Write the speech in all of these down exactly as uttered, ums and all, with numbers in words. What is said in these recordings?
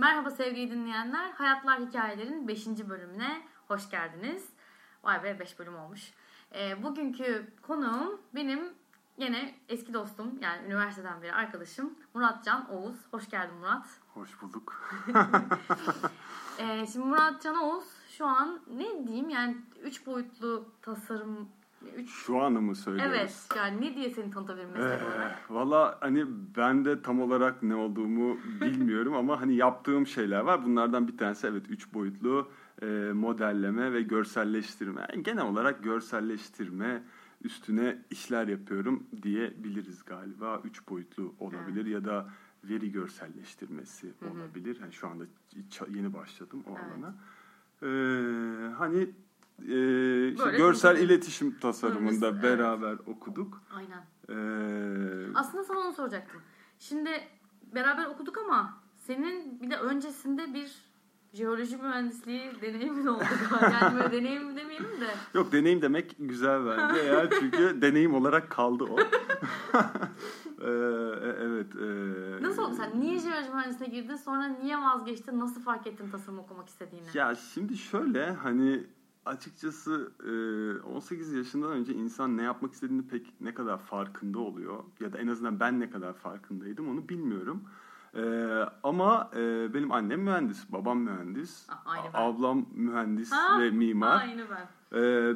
Merhaba sevgili dinleyenler, Hayatlar Hikayelerin beşinci bölümüne hoş geldiniz. Vay be, beş bölüm olmuş. E, bugünkü konuğum benim yine eski dostum, yani üniversiteden beri arkadaşım Murat Can Oğuz. Hoş geldin Murat. Hoş bulduk. e, şimdi Murat Can Oğuz şu an ne diyeyim, yani üç boyutlu tasarım... Üç... Şu anı mı söylüyoruz? Evet, yani ne diye seni tanıtabilirim mesela ee, olarak? Valla hani ben de tam olarak ne olduğumu bilmiyorum ama hani yaptığım şeyler var. Bunlardan bir tanesi evet üç boyutlu e, modelleme ve görselleştirme. Yani genel olarak görselleştirme üstüne işler yapıyorum diyebiliriz galiba. Üç boyutlu olabilir evet. Ya da veri görselleştirmesi Hı-hı. olabilir. Yani şu anda yeni başladım o evet. alana. Ee, hani... Ee, işte görsel bir... iletişim tasarımında Görmüş, beraber evet. okuduk. Aynen. Ee... Aslında sana onu soracaktım. Şimdi beraber okuduk ama senin bir de öncesinde bir jeoloji mühendisliği deneyimin oldu. Yani böyle deneyim demeyelim de. Yok, deneyim demek güzel bence ya. Çünkü deneyim olarak kaldı o. Ee, evet. E... Nasıl oldu sen? Niye jeoloji mühendisliğine girdin? Sonra niye vazgeçtin? Nasıl fark ettin tasarım okumak istediğini? Ya şimdi şöyle hani... Açıkçası on sekiz yaşından önce insan ne yapmak istediğini pek ne kadar farkında oluyor. Ya da en azından ben ne kadar farkındaydım onu bilmiyorum. Ama benim annem mühendis, babam mühendis, ablam mühendis ha, ve mimar. Aynı ben.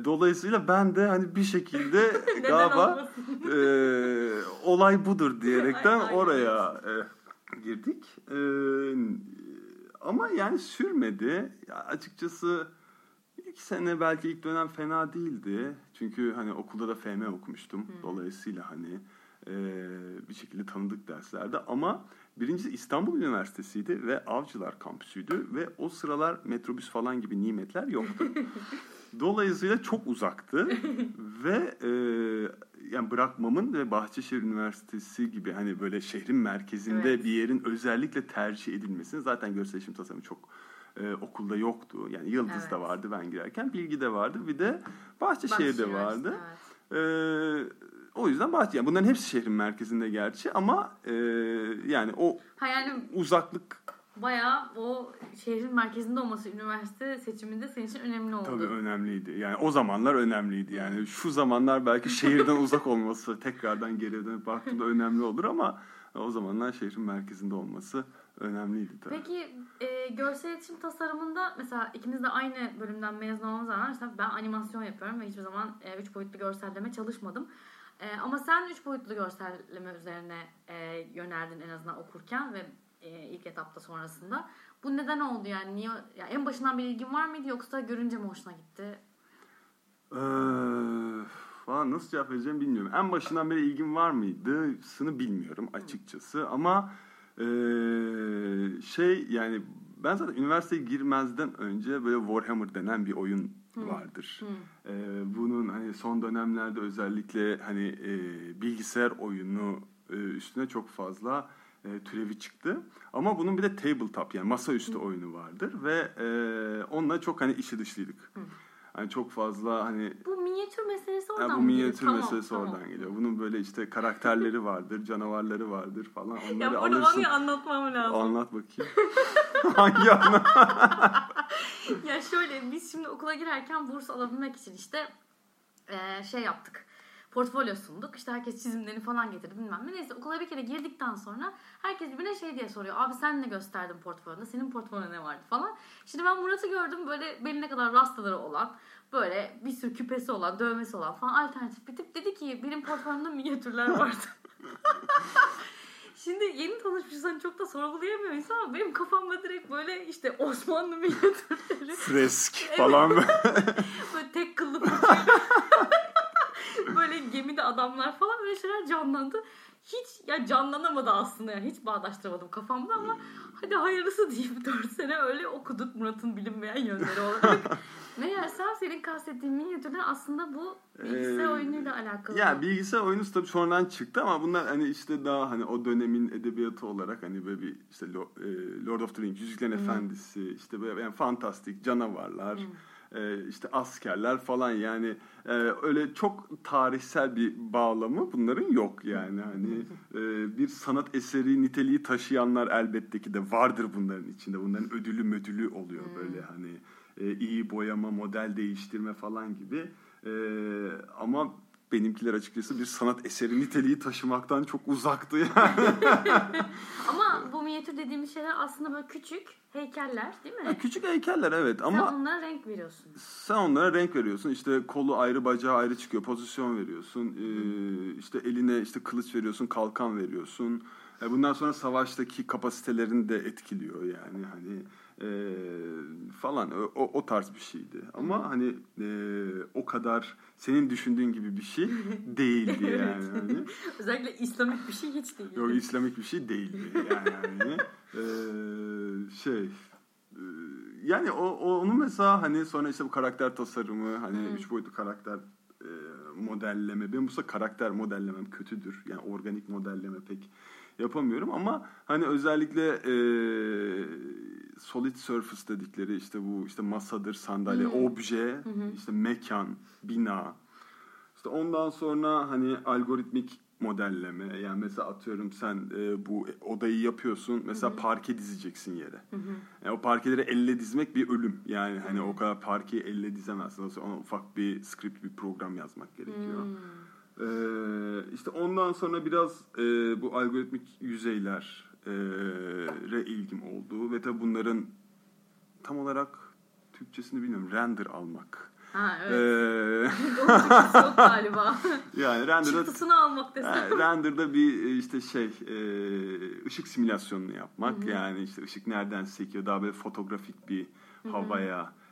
Dolayısıyla ben de hani bir şekilde galiba e, olay budur diyerekten aynı, oraya e, girdik. E, ama yani sürmedi. Ya açıkçası... İki sene belki ilk dönem fena değildi. Çünkü hani okulda da F M okumuştum. Hmm. Dolayısıyla hani e, bir şekilde tanıdık derslerde. Ama birincisi İstanbul Üniversitesi'ydi ve Avcılar Kampüsü'ydü. Ve o sıralar metrobüs falan gibi nimetler yoktu. Dolayısıyla çok uzaktı. Ve e, yani bırakmamın ve Bahçeşehir Üniversitesi gibi hani böyle şehrin merkezinde evet. bir yerin özellikle tercih edilmesini zaten görselleşim tasarımı çok... Ee, okulda yoktu. Yani Yıldız evet. da vardı ben girerken. Bilgi de vardı. Bir de Bahçeşehir'de vardı. Evet. Ee, o yüzden Bahçeşehir. Yani bunların hepsi şehrin merkezinde gerçi ama e, yani o Hayalim uzaklık bayağı o şehrin merkezinde olması üniversite seçiminde senin için önemli oldu. Tabii önemliydi. Yani o zamanlar önemliydi. Yani şu zamanlar belki şehirden uzak olması tekrardan geriye dönüp baktığımda önemli olur ama o zamanlar şehrin merkezinde olması önemliydi tabii. Peki e, görsel iletişim tasarımında mesela ikimiz de aynı bölümden mezun olduğumuz zaman işte ben animasyon yapıyorum ve hiçbir zaman e, üç boyutlu görselleme çalışmadım. E, ama sen üç boyutlu görselleme üzerine e, yöneldin en azından okurken ve e, ilk etapta sonrasında. Bu neden oldu yani? Niye, ya en başından bir ilgin var mıydı yoksa görünce mi hoşuna gitti? Ee, falan nasıl cevap vereceğimi bilmiyorum. En başından beri ilgim var mıydı? Sını bilmiyorum açıkçası Hı. ama Ee, şey yani ben zaten üniversiteye girmezden önce böyle Warhammer denen bir oyun hmm. vardır. Hmm. Ee, bunun hani son dönemlerde özellikle hani e, bilgisayar oyunu e, üstüne çok fazla e, türevi çıktı. Ama bunun bir de tabletop yani masaüstü hmm. oyunu vardır ve e, onunla çok hani işi dışlıydık. Hmm. Yani çok fazla hani... Bu minyatür meselesi oradan yani bu minyatür tamam, meselesi tamam. oradan geliyor. Bunun böyle işte karakterleri vardır, canavarları vardır falan. Onları ya bunu alırsın. Bana anlatmam lazım. Anlat bakayım. Hangi anlam? Ya şöyle, biz şimdi okula girerken burs alabilmek için işte e, şey yaptık. Portfolyo sunduk. İşte herkes çizimlerini falan getirdi bilmem ne. Neyse okula bir kere girdikten sonra herkes birbirine şey diye soruyor. Abi sen ne gösterdin portföyünde? Senin portföyünde ne vardı falan. Şimdi ben Murat'ı gördüm böyle beline kadar rastaları olan, böyle bir sürü küpesi olan, dövmesi olan falan alternatif bir tip. Dedi ki benim portföyümde minyatürler vardı. Şimdi yeni tanışmışız hani çok da sorgulayamıyor insan ama benim kafamda direkt böyle işte Osmanlı minyatürleri. Fresk evet. falan. Böyle tek kıllı portföyü. Böyle gemide adamlar falan böyle şeyler canlandı. Hiç ya canlanamadı aslında yani hiç bağdaştıramadım kafamda ama hadi hayırlısı deyip dört sene öyle okuduk Murat'ın bilinmeyen yönleri olarak. Meğersem senin kastettiğin minyatürler aslında bu bilgisayar ee, oyunuyla alakalı. Ya bilgisayar oyunu tabii sonradan çıktı ama bunlar hani işte daha hani o dönemin edebiyatı olarak hani böyle bir işte Lord of the Ring, Yüzüklerin Efendisi, hmm. işte böyle yani fantastik canavarlar. Hmm. e, işte askerler falan, yani e, öyle çok tarihsel bir bağlamı bunların yok yani. Hani e, bir sanat eseri niteliği taşıyanlar elbette ki de vardır bunların içinde. Bunların ödülü mödülü oluyor böyle hani e, iyi boyama, model değiştirme falan gibi. E, ama benimkiler açıkçası bir sanat eseri niteliği taşımaktan çok uzaktı yani. Ama bu minyatür dediğimiz şeyler aslında böyle küçük heykeller değil mi? Ha, küçük heykeller evet ama... Sen onlara renk veriyorsun. Sen onlara renk veriyorsun. İşte kolu ayrı, bacağı ayrı çıkıyor. Pozisyon veriyorsun. Ee, işte eline işte kılıç veriyorsun, kalkan veriyorsun. Yani bundan sonra savaştaki kapasitelerini de etkiliyor yani hani... Ee, falan o, o tarz bir şeydi ama hı-hı, hani e, o kadar senin düşündüğün gibi bir şey değildi evet, yani hani. Özellikle İslamik bir şey hiç değildi. Yok, İslamik bir şey değildi yani hani. ee, şey e, yani o, o onu mesela hani sonra işte bu karakter tasarımı hani hı, üç boyutlu karakter e, modelleme, ben bu karakter modellemem kötüdür yani, organik modelleme pek yapamıyorum ama hani özellikle e, solid surface dedikleri işte bu işte masadır, sandalye, hmm, obje, hmm, işte mekan, bina. İşte ondan sonra hani algoritmik modelleme. Yani mesela atıyorum sen e, bu odayı yapıyorsun. Mesela hmm, parke dizeceksin yere. Hmm. Yani o parkeleri elle dizmek bir ölüm. Yani hani hmm, o kadar parkeyi elle dizemezsin. Ona ufak bir script, bir program yazmak gerekiyor. Hmm. Ee, işte ondan sonra biraz e, bu algoritmik yüzeylere ilgim oldu ve tabi bunların tam olarak Türkçesini bilmiyorum, render almak. Ha evet. Ee, Türkçesi yok galiba. Yani render'da çıktısını almak desem. Yani render'da bir işte şey e, ışık simülasyonunu yapmak. Hı-hı. Yani işte ışık nereden sekiyor, daha böyle fotografik bir havaya. Hı-hı.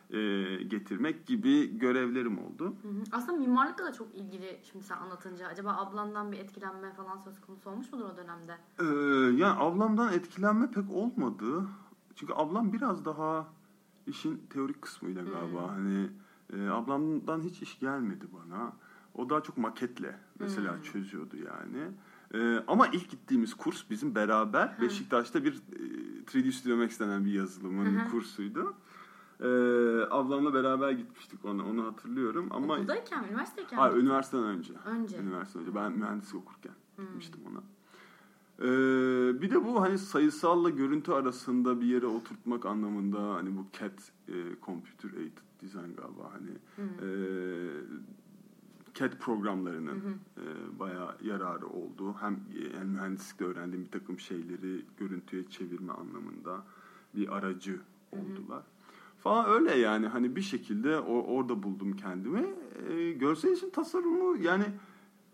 getirmek gibi görevlerim oldu. Hı hı. Aslında mimarlıkla da çok ilgili şimdi sen anlatınca. Acaba ablandan bir etkilenme falan söz konusu olmuş mudur o dönemde? Ee, yani ablamdan etkilenme pek olmadı. Çünkü ablam biraz daha işin teorik kısmıyla galiba. Hı. Hani e, ablamdan hiç iş gelmedi bana. O daha çok maketle mesela hı, çözüyordu yani. E, ama ilk gittiğimiz kurs bizim beraber hı, Beşiktaş'ta bir e, üç D Max denen bir yazılımın hı hı, kursuydu. Ee, ablamla beraber gitmiştik ona, onu hatırlıyorum ama okuldayken mi, üniversiteyken mi? Hayır, üniversiteden önce. Önce. Üniversiteden önce. Ben mühendislik okurken hmm, gitmiştim ona. Ee, bir de bu hani sayısalla görüntü arasında bir yere oturtmak anlamında hani bu C A D, e, computer-aided design galiba hani hmm, e, C A D programlarının hmm, e, bayağı yararı oldu. Hem yani mühendislikte öğrendiğim bir takım şeyleri görüntüye çevirme anlamında bir aracı hmm, oldular. Falan öyle yani hani bir şekilde or- orada buldum kendimi. E, görsel için tasarımı yani,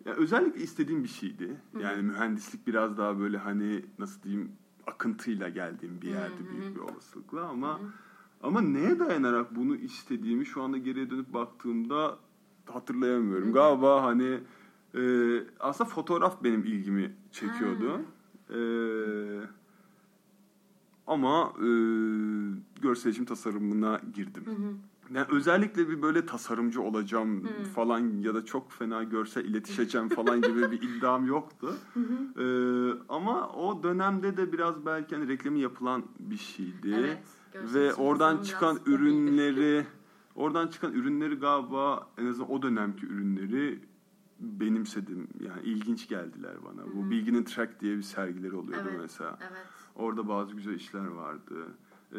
yani özellikle istediğim bir şeydi. Yani hı-hı, mühendislik biraz daha böyle hani nasıl diyeyim akıntıyla geldiğim bir yerdi hı-hı, büyük bir olasılıkla ama hı-hı, ama neye dayanarak bunu istediğimi şu anda geriye dönüp baktığımda hatırlayamıyorum. Hı-hı. Galiba hani e, aslında fotoğraf benim ilgimi çekiyordu. Eee Ama e, görsel iletişim tasarımına girdim. Hı hı. Yani özellikle bir böyle tasarımcı olacağım hı, falan ya da çok fena görsel iletişeceğim falan gibi bir iddiam yoktu. Hı hı. E, ama o dönemde de biraz belki hani reklamı yapılan bir şeydi. Evet, ve oradan çıkan ürünleri, oradan çıkan ürünleri galiba en azından o dönemki ürünleri benimsedim. Yani ilginç geldiler bana. Hı-hı. Bu Bilginin Track diye bir sergileri oluyordu evet, mesela. Evet. Orada bazı güzel işler vardı. Ee,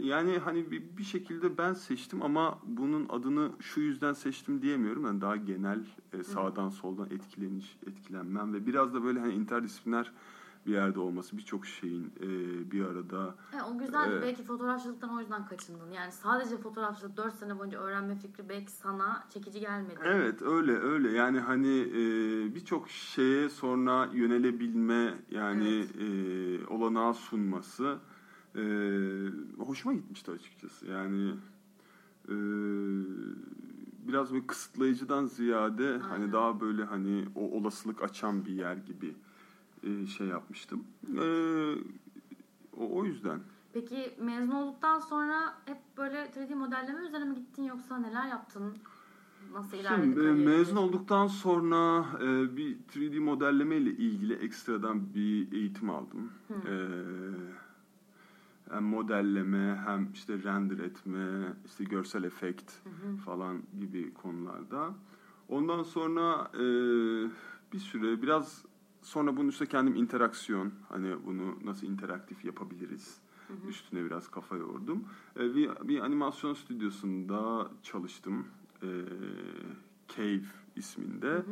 yani hani bir, bir şekilde ben seçtim ama bunun adını şu yüzden seçtim diyemiyorum. Yani daha genel e, sağdan hı-hı, soldan etkileniş, etkilenmem ve biraz da böyle hani interdisipliner bir yerde olması, birçok şeyin e, bir arada. Yani o yüzden e, belki fotoğrafçılıktan o yüzden kaçındın. Yani sadece fotoğrafçılık dört sene boyunca öğrenme fikri belki sana çekici gelmedi. Evet öyle öyle yani hani e, birçok şeye sonra yönelebilme yani evet, e, olanağı sunması e, hoşuma gitmişti açıkçası. Yani e, biraz böyle kısıtlayıcıdan ziyade aynen, hani daha böyle hani o olasılık açan bir yer gibi şey yapmıştım. Ee, o yüzden. Peki mezun olduktan sonra hep böyle üç D modelleme üzerine mi gittin yoksa neler yaptın? Nasıl ilerledin? Şimdi kariyeri? Mezun olduktan sonra e, bir üç D modelleme ile ilgili ekstradan bir eğitim aldım. Hmm. E, hem modelleme, hem işte render etme, işte görsel efekt hı hı. falan gibi konularda. Ondan sonra e, bir süre biraz sonra bunun üstüne kendim interaksiyon, hani bunu nasıl interaktif yapabiliriz hı hı. üstüne biraz kafa yordum. E, bir, bir animasyon stüdyosunda çalıştım. E, Cave isminde. Hı hı.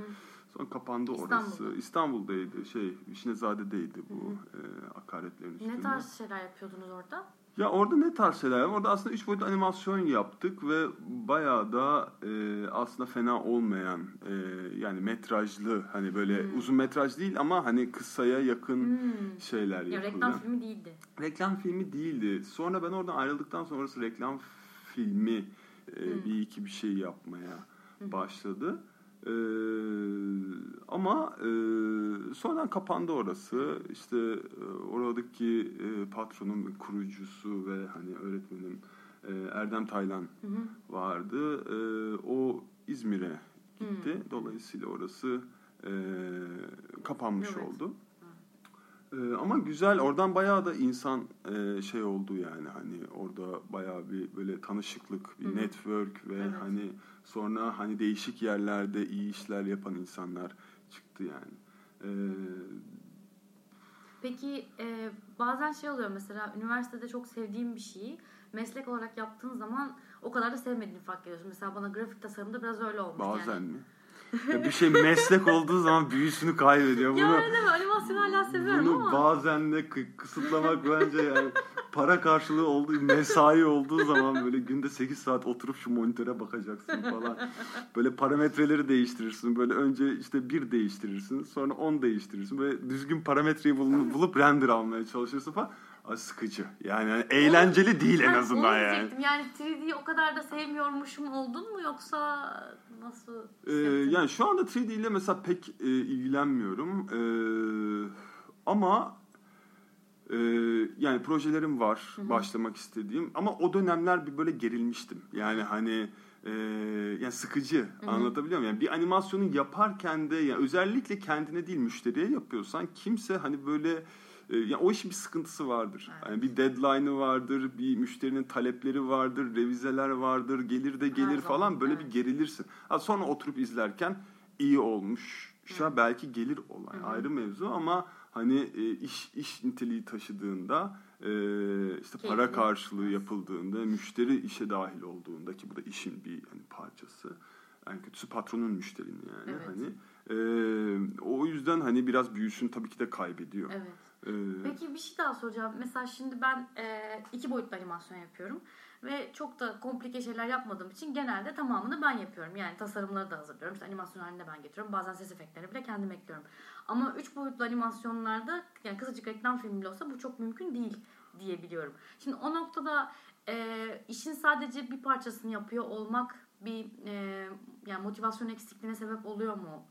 Sonra kapandı İstanbul'da. Orası. İstanbul'daydı. Şey, İşnezade'deydi bu hı hı. E, akaretlerin üstünde. Ne tarz şeyler yapıyordunuz orada? Ya orada ne tarz şeyler yapıyordum? Orada aslında üç boyutlu animasyon yaptık ve bayağı da e, aslında fena olmayan e, yani metrajlı, hani böyle hmm. uzun metraj değil ama hani kısaya yakın hmm. şeyler yapıldı. Ya reklam filmi değildi. Reklam filmi değildi. Sonra ben oradan ayrıldıktan sonra orası reklam filmi e, hmm. bir iki bir şey yapmaya hmm. başladı. Ee, ama e, sonradan kapandı orası. İşte e, oradaki e, patronun kurucusu ve hani öğretmenim e, Erdem Taylan hı hı. vardı. E, o İzmir'e gitti. Hı. Dolayısıyla orası e, kapanmış evet. oldu. E, ama güzel. Oradan bayağı da insan e, şey oldu yani, hani orada bayağı bir böyle tanışıklık, bir hı hı. network ve evet. hani sonra hani değişik yerlerde iyi işler yapan insanlar çıktı yani. Ee, Peki e, bazen şey oluyor mesela, üniversitede çok sevdiğim bir şeyi meslek olarak yaptığın zaman o kadar da sevmediğini fark ediyorsun. Mesela bana grafik tasarımda biraz öyle olmuş bazen yani. Bazen mi? Ya bir şey meslek olduğu zaman büyüsünü kaybediyor. Bunu, ya öyle deme, animasyonu hala seviyorum bunu ama. Bunu bazen de kı- kısıtlamak bence yani. Para karşılığı olduğu, mesai olduğu zaman böyle günde sekiz saat oturup şu monitöre bakacaksın falan. Böyle parametreleri değiştirirsin. Böyle önce işte bir değiştirirsin. Sonra on değiştirirsin. Böyle düzgün parametreyi bulup, bulup render almaya çalışırsın falan. Ay sıkıcı. Yani, yani eğlenceli onu, değil en azından yani. Onu diyecektim. Yani üç D'yi o kadar da sevmiyormuşum oldun mu, yoksa nasıl? Ee, yani şu anda üç D ile mesela pek e, ilgilenmiyorum. E, ama Ee, yani projelerim var, hı hı. başlamak istediğim, ama o dönemler bir böyle gerilmiştim yani, hani e, yani sıkıcı, hı hı. anlatabiliyor muyum? Yani bir animasyonu yaparken de yani özellikle kendine değil müşteriye yapıyorsan kimse hani böyle e, yani o işin bir sıkıntısı vardır evet. yani bir deadline'ı vardır, bir müşterinin talepleri vardır, revizeler vardır, gelir de gelir evet, falan böyle evet. bir gerilirsin. Ha, sonra oturup izlerken iyi olmuş şu an belki gelir olay hı hı. ayrı mevzu, ama hani iş iş niteliği taşıdığında, işte keyifli. Para karşılığı yapıldığında, müşteri işe dahil olduğunda, ki bu da işin bir hani parçası. En kötüsü patronun müşterinin yani. Evet. Hani e, o yüzden hani biraz büyüsünü tabii ki de kaybediyor. Evet. Ee, Peki bir şey daha soracağım. Mesela şimdi ben e, iki boyutlu animasyon yapıyorum ve çok da komplike şeyler yapmadığım için genelde tamamını ben yapıyorum. Yani tasarımları da hazırlıyorum. İşte animasyon halinde ben getiriyorum. Bazen ses efektlerini bile kendim ekliyorum. Ama üç boyutlu animasyonlarda yani kısacık reklam filmi bile olsa bu çok mümkün değil diyebiliyorum. Şimdi o noktada e, işin sadece bir parçasını yapıyor olmak bir e, yani motivasyon eksikliğine sebep oluyor mu?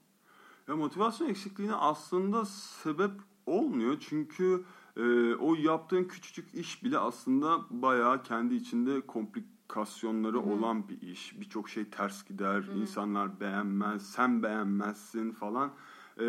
Ya motivasyon eksikliğine aslında sebep olmuyor, çünkü e, o yaptığın küçücük iş bile aslında bayağı kendi içinde komplikasyonları Hı-hı. olan bir iş. Birçok şey ters gider, Hı-hı. insanlar beğenmez, sen beğenmezsin falan. E,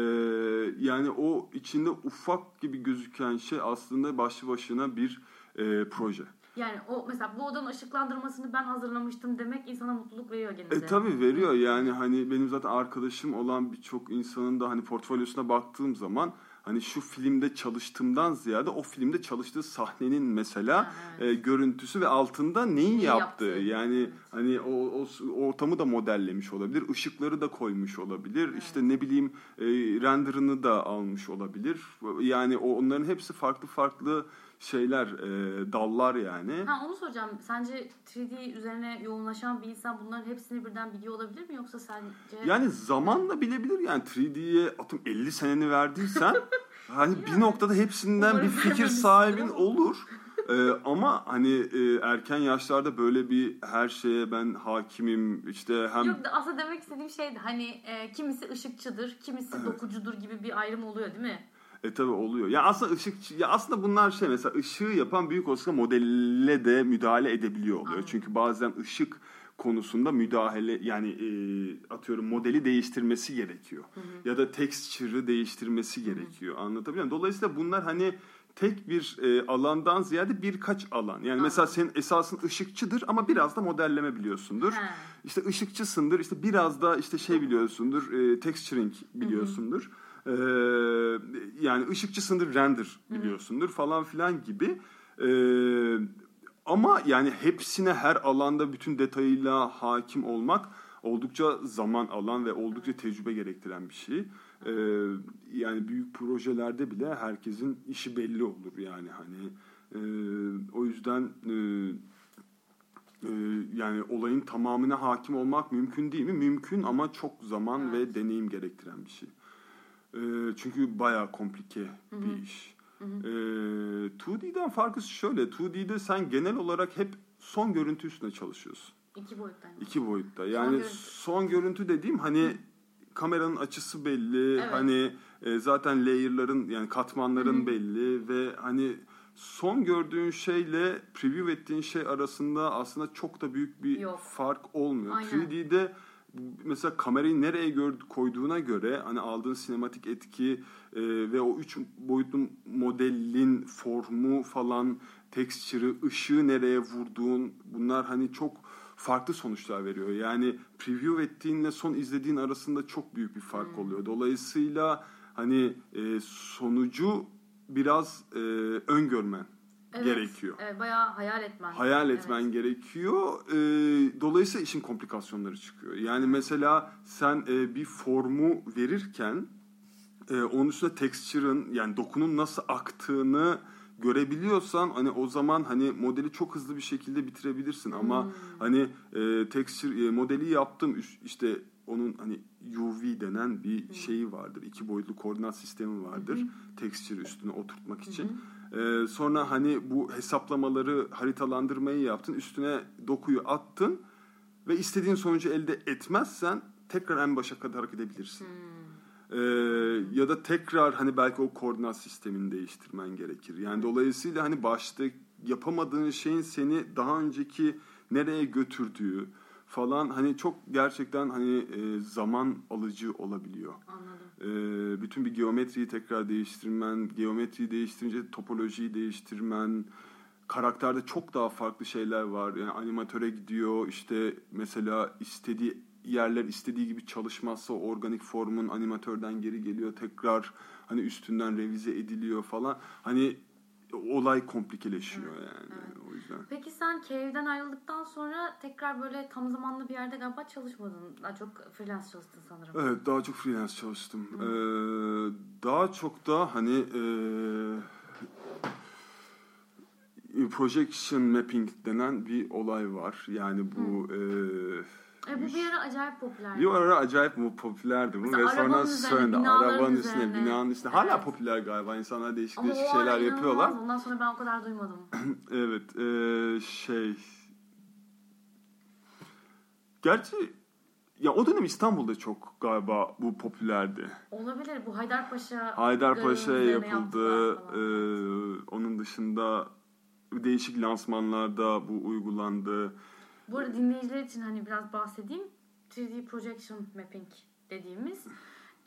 yani o içinde ufak gibi gözüken şey aslında başlı başına bir e, proje. Yani o mesela bu odanın ışıklandırmasını ben hazırlamıştım demek insana mutluluk veriyor gene de. E tabii veriyor yani, hani benim zaten arkadaşım olan birçok insanın da hani portfolyosuna baktığım zaman hani şu filmde çalıştığımdan ziyade o filmde çalıştığı sahnenin mesela ha, evet. e, görüntüsü ve altında neyi yaptığı. Yaptı? Yani evet. hani o, o ortamı da modellemiş olabilir, ışıkları da koymuş olabilir, evet. işte ne bileyim e, renderını da almış olabilir. Yani o, onların hepsi farklı farklı şeyler, e, dallar yani. Ha, onu soracağım. Sence üç D üzerine yoğunlaşan bir insan bunların hepsini birden biliyor olabilir mi, yoksa sence? Yani zamanla bilebilir yani, üç D'ye atıyorum elli seneni verdiysen hani yani, bir noktada hepsinden umarım bir fikir sahibin olur. Ee, ama hani e, erken yaşlarda böyle bir her şeye ben hakimim işte hem... Yok aslında demek istediğim şeydi hani e, kimisi ışıkçıdır, kimisi evet. dokucudur gibi bir ayrım oluyor değil mi? E tabii oluyor. Ya aslında ışık ya aslında bunlar şey mesela ışığı yapan büyük olasılıkla modelle de müdahale edebiliyor oluyor. Aynen. Çünkü bazen ışık konusunda müdahale yani e, atıyorum modeli değiştirmesi gerekiyor. Hı hı. Ya da texture'ı değiştirmesi gerekiyor. Hı hı. Anlatabiliyor muyum? Dolayısıyla bunlar hani tek bir e, alandan ziyade birkaç alan. Yani Aha. mesela senin esasın ışıkçıdır ama biraz da modelleme biliyorsundur. He. İşte ışıkçısındır, işte biraz da işte şey biliyorsundur, e, texturing biliyorsundur. E, yani ışıkçısındır, render biliyorsundur falan filan gibi. E, ama yani hepsine her alanda bütün detayıyla hakim olmak oldukça zaman alan ve oldukça tecrübe gerektiren bir şey. Ee, yani büyük projelerde bile herkesin işi belli olur yani hani e, o yüzden e, e, yani olayın tamamına hakim olmak mümkün değil mi? Mümkün ama çok zaman evet. ve deneyim gerektiren bir şey. E, çünkü bayağı komplike Hı-hı. bir iş. E, iki D'den farkı şöyle, iki D'de sen genel olarak hep son görüntü üstüne çalışıyorsun. İki boyutta. İki boyutta. Yani son görüntü, son görüntü dediğim hani Hı. kameranın açısı belli, evet. hani e, zaten layer'ların yani katmanların Hı. belli ve hani son gördüğün şeyle preview ettiğin şey arasında aslında çok da büyük bir Yok. fark olmuyor. Aynen. üç D'de mesela kamerayı nereye gördü, koyduğuna göre hani aldığın sinematik etki e, ve o üç boyutlu modelin formu falan, texture'ı, ışığı nereye vurduğun, bunlar hani çok farklı sonuçlar veriyor. Yani preview ettiğinle son izlediğin arasında çok büyük bir fark hmm. oluyor. Dolayısıyla hani e, sonucu biraz e, öngörmen evet, gerekiyor. Evet. Bayağı hayal etmen. Hayal yani, etmen evet. gerekiyor. E, dolayısıyla işin komplikasyonları çıkıyor. Yani mesela sen e, bir formu verirken e, onun üstüne texture'ın yani dokunun nasıl aktığını görebiliyorsan hani o zaman hani modeli çok hızlı bir şekilde bitirebilirsin ama hmm. hani e, texture e, modeli yaptım işte onun hani U V denen bir hmm. şeyi vardır. İki boyutlu koordinat sistemi vardır. Hmm. Texture üstüne oturtmak için. Hmm. E, sonra hani bu hesaplamaları, haritalandırmayı yaptın. Üstüne dokuyu attın ve istediğin sonucu elde etmezsen tekrar en başa kadar hareket edebilirsin. Hmm. Ee, ya da tekrar hani belki o koordinat sistemini değiştirmen gerekir. Yani dolayısıyla hani başta yapamadığın şeyin seni daha önceki nereye götürdüğü falan hani çok gerçekten hani e, zaman alıcı olabiliyor. Anladım. Ee, bütün bir geometriyi tekrar değiştirmen, geometriyi değiştirince topolojiyi değiştirmen, karakterde çok daha farklı şeyler var. Yani animatöre gidiyor işte mesela istediği yerler istediği gibi çalışmazsa organik formun animatörden geri geliyor tekrar hani üstünden revize ediliyor falan hani olay komplikeleşiyor evet, yani evet. o yüzden. Peki sen Cave'den ayrıldıktan sonra tekrar böyle tam zamanlı bir yerde galiba çalışmadın, daha çok freelance çalıştın sanırım. Evet, daha çok freelance çalıştım. Ee, daha çok da hani e, projection mapping denen bir olay var yani bu. E bu bir ara acayip popülerdi. Bir ara acayip popülerdi bu mesela ve sonra söndü. Arabanın üstüne, binanın üstüne. Hala evet. popüler galiba. İnsanlar değişik değişik şeyler inanılmaz. yapıyorlar. Ondan sonra ben o kadar duymadım. evet. E, şey. Gerçi ya o dönem İstanbul'da çok galiba bu popülerdi. Olabilir. Bu Haydarpaşa. Haydarpaşa yapıldı. E, onun dışında değişik lansmanlarda bu uygulandı. Bu arada dinleyiciler için hani biraz bahsedeyim. üç D Projection Mapping dediğimiz.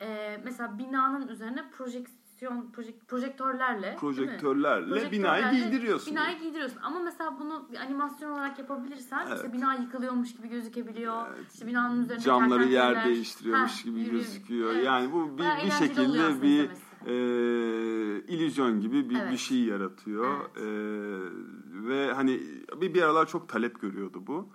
E, mesela binanın üzerine projeksiyon, projek, projektörlerle projektörlerle, projektörlerle binayı giydiriyorsun. Binayı giydiriyorsun. Ama mesela bunu animasyon olarak yapabilirsen evet. işte bina yıkılıyormuş gibi gözükebiliyor. Evet. İşte binanın üzerinde camları yer değiştiriyormuş Heh, gibi yürü, gözüküyor. Evet. Yani bu bir, bir şekilde bir e, illüzyon gibi bir, evet. bir şey yaratıyor. Evet. E, ve hani bir, bir aralar çok talep görüyordu bu.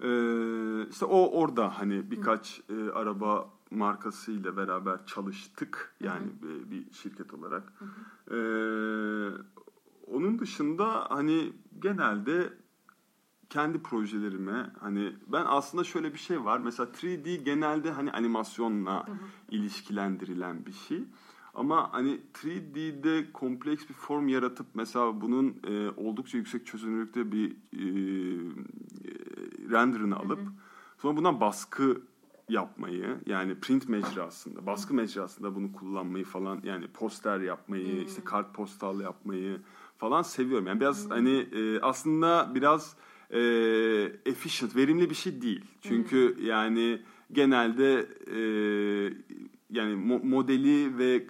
Ee, işte o orada hani birkaç e, araba markasıyla beraber çalıştık. Yani e, bir şirket olarak. Ee, onun dışında hani genelde kendi projelerime hani ben aslında şöyle bir şey var. Mesela üç D genelde hani animasyonla ilişkilendirilen bir şey. Ama hani üç D'de kompleks bir form yaratıp mesela bunun e, oldukça yüksek çözünürlükte bir e, render'ını alıp hı hı. sonra bundan baskı yapmayı yani print mecrasında, baskı mecrasında bunu kullanmayı falan yani poster yapmayı, hı. işte kartpostal yapmayı falan seviyorum. Yani biraz hı. hani e, aslında biraz e, efficient, verimli bir şey değil. Çünkü hı. yani genelde e, yani mo- modeli ve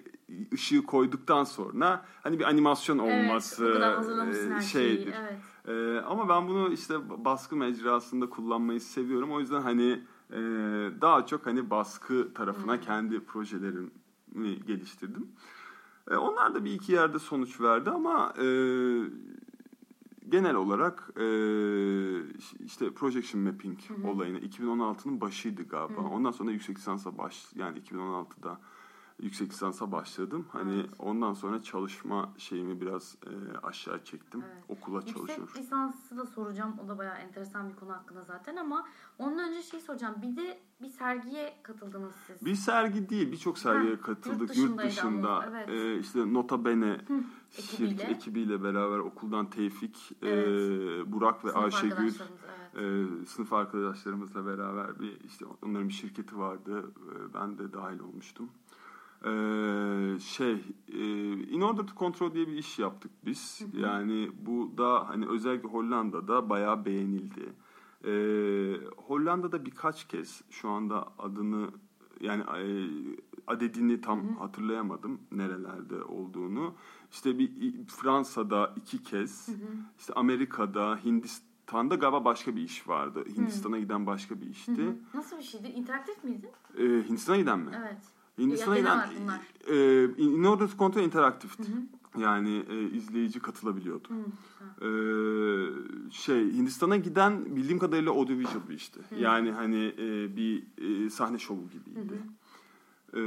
ışığı koyduktan sonra hani bir animasyon olması evet, şeydir. Evet. Ee, ama ben bunu işte baskı mecrasında kullanmayı seviyorum. O yüzden hani e, daha çok hani baskı tarafına hmm. kendi projelerimi geliştirdim. E, onlar da bir iki yerde sonuç verdi ama e, genel olarak e, işte projection mapping hmm. olayına iki bin on altının başıydı galiba. Hmm. Ondan sonra yüksek lisansa baş yani iki bin on altıda yüksek lisansa başladım. Hani evet. Ondan sonra çalışma şeyimi biraz e, aşağı çektim. Evet. Okula çalışıyorum. Yüksek lisansı da soracağım. O da bayağı enteresan bir konu hakkında zaten ama ondan önce şey soracağım. Bir de bir sergiye katıldınız siz. Bir sergi değil. Birçok sergiye ha, katıldık. Yurt, yurt dışında. Evet. E, işte Nota Bene şirk ekibiyle beraber okuldan Tevfik, evet. e, Burak ve sınıf Ayşegül evet. e, sınıf arkadaşlarımızla beraber bir işte onların bir şirketi vardı. E, ben de dahil olmuştum. Ee, şey e, in order to control diye bir iş yaptık biz. Hı hı. Yani bu da hani özellikle Hollanda'da bayağı beğenildi. Ee, Hollanda'da birkaç kez şu anda adını yani e, adedini tam hı hı. hatırlayamadım nerelerde olduğunu. İşte bir Fransa'da iki kez, hı hı. işte Amerika'da, Hindistan'da galiba başka bir iş vardı. Hindistan'a hı. giden başka bir işti. Hı hı. Nasıl bir şeydi? İnteraktif miydi? Ee, Hindistan'a giden mi? Evet. Hindistan'a inen e, in order to control interaktifti. Yani e, izleyici katılabiliyordu. E, şey Hindistan'a giden bildiğim kadarıyla audiovisual bir işti. Hı-hı. Yani hani e, bir e, sahne şovu gibiydi. E,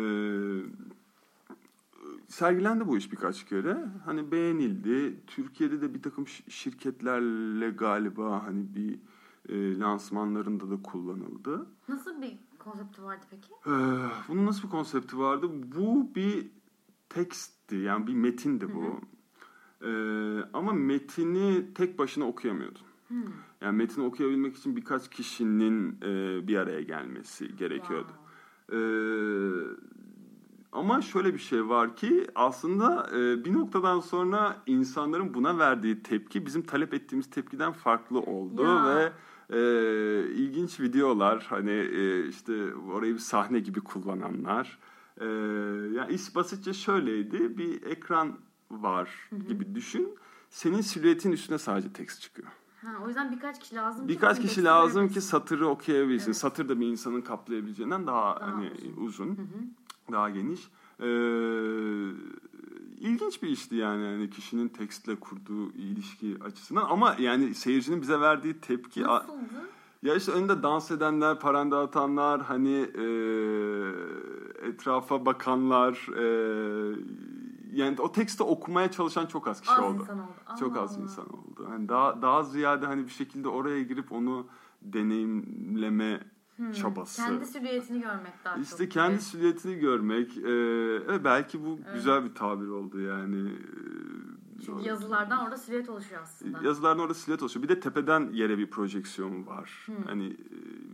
sergilendi bu iş birkaç kere. Hani beğenildi. Türkiye'de de bir takım şirketlerle galiba hani bir e, lansmanlarında da kullanıldı. Nasıl bir konsepti vardı peki? Ee, bunun nasıl bir konsepti vardı? Bu bir tekstti. Yani bir metindi bu. Ee, ama metini tek başına okuyamıyordun. Hı. Yani metini okuyabilmek için birkaç kişinin e, bir araya gelmesi gerekiyordu. Wow. Ee, ama şöyle bir şey var ki aslında e, bir noktadan sonra insanların buna verdiği tepki bizim talep ettiğimiz tepkiden farklı oldu ya. Ve Ee, ilginç videolar hani e, işte orayı bir sahne gibi kullananlar ee, yani iş basitçe şöyleydi bir ekran var hı hı. gibi düşün senin silüetin üstüne sadece tekst çıkıyor. Ha, o yüzden birkaç kişi lazım birkaç ki, kişi lazım ki satırı okuyabilsin evet. Satır da bir insanın kaplayabileceğinden daha, daha hani uzun, uzun hı hı. daha geniş ee, İlginç bir işti yani. Yani kişinin tekstle kurduğu ilişki açısından ama yani seyircinin bize verdiği tepki nasıldı? Ya işte önünde dans edenler, paranda atanlar, hani e, etrafa bakanlar e, yani o tekste okumaya çalışan çok az kişi az oldu. oldu. Çok Allah az Allah. insan oldu. Yani daha daha ziyade hani bir şekilde oraya girip onu deneyimleme Hmm, çabası. Kendi silüetini görmek daha işte çok. İşte kendi gibi. silüetini görmek. E, belki bu evet. güzel bir tabir oldu yani. Çünkü yazılardan orada silüet oluşuyor aslında. Yazılardan orada silüet oluşuyor. Bir de tepeden yere bir projeksiyon var. Hmm. Hani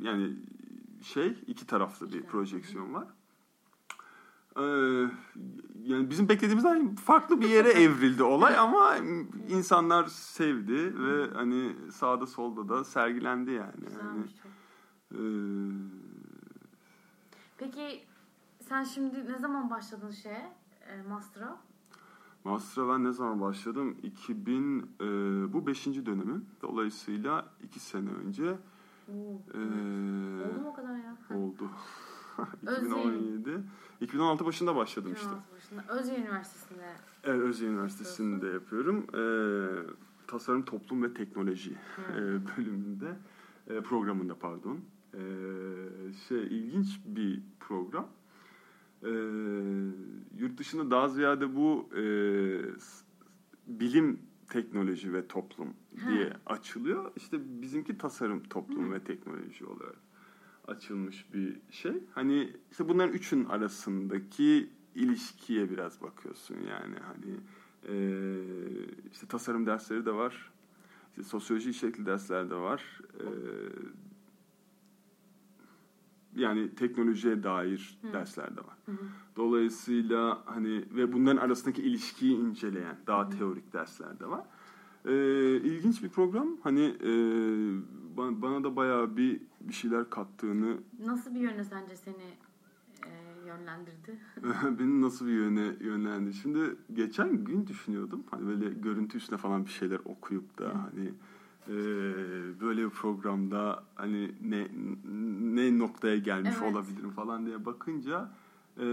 yani şey iki taraflı işte. bir projeksiyon var. E, yani bizim beklediğimizden farklı bir yere evrildi olay ama insanlar sevdi hmm. ve hani sağda solda da sergilendi yani. Güzelmiş çok. Yani, Peki sen şimdi ne zaman başladın şeye master'a? Master'a ben ne zaman başladım? iki bin e, bu beşinci dönemim. Dolayısıyla iki sene önce. Oo, e, oldu mu o kadar ya? Oldu. iki bin on yedi iki bin on altı başında başladım işte. Başında. Özye Üniversitesi'nde. Evet, Özye Üniversitesi'nde yapıyorum. E, Tasarım, Toplum ve Teknoloji hmm. bölümünde e, programında pardon. Ee, şey ilginç bir program. Ee, yurt dışında daha ziyade bu e, bilim, teknoloji ve toplum diye ha. açılıyor. İşte bizimki tasarım, toplum Hı. ve teknoloji olarak açılmış bir şey. Hani işte bunların üçün arasındaki ilişkiye biraz bakıyorsun yani hani e, işte tasarım dersleri de var, işte sosyoloji şekli dersler de var. Ee, Yani teknolojiye dair Hı. dersler de var. Hı. Dolayısıyla hani ve bunların arasındaki ilişkiyi inceleyen daha Hı. teorik dersler de var. Ee, ilginç bir program. Hani e, bana da bayağı bir bir şeyler kattığını. Nasıl bir yönde sence seni e, yönlendirdi? Beni nasıl bir yöne yönlendi? Şimdi geçen gün düşünüyordum. Hani böyle görüntü üstüne falan bir şeyler okuyup da Hı. hani e, böyle bir programda hani ne ne noktaya gelmiş evet. olabilirim falan diye bakınca e,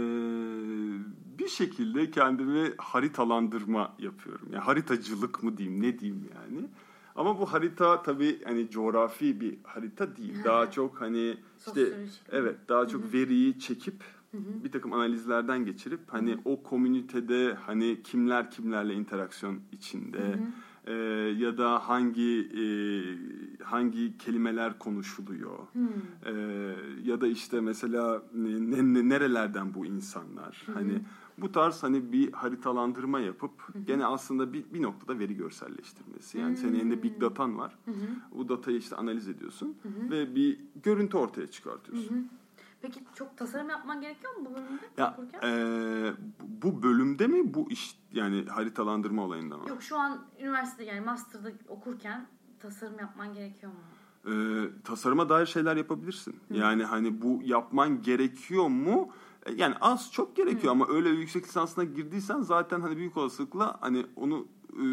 bir şekilde kendimi haritalandırma yapıyorum. Yani haritacılık mı diyeyim, ne diyeyim yani? Ama bu harita tabii hani coğrafi bir harita değil. Hı. Daha çok hani işte evet daha çok Hı-hı. veriyi çekip Hı-hı. bir takım analizlerden geçirip hani Hı-hı. o komünitede hani kimler kimlerle interaksiyon içinde e, ya da hangi e, hangi kelimeler konuşuluyor e, ya da işte mesela ne, ne, nerelerden bu insanlar Hı-hı. hani bu tarz hani bir haritalandırma yapıp hı hı. gene aslında bir, bir noktada veri görselleştirmesi. Yani hı hı. senin elinde big datan var. Hı hı. Bu datayı işte analiz ediyorsun hı hı. ve bir görüntü ortaya çıkartıyorsun. Hı hı. Peki çok tasarım yapman gerekiyor mu bu bölümde? Ya, e, bu bölümde mi bu iş yani haritalandırma olayında mı? Yok şu an üniversitede yani master'da okurken tasarım yapman gerekiyor mu? E, tasarıma dair şeyler yapabilirsin. Hı. Yani hani bu yapman gerekiyor mu? Yani az çok gerekiyor Hı. ama öyle yüksek lisansına girdiysen zaten hani büyük olasılıkla hani onu e,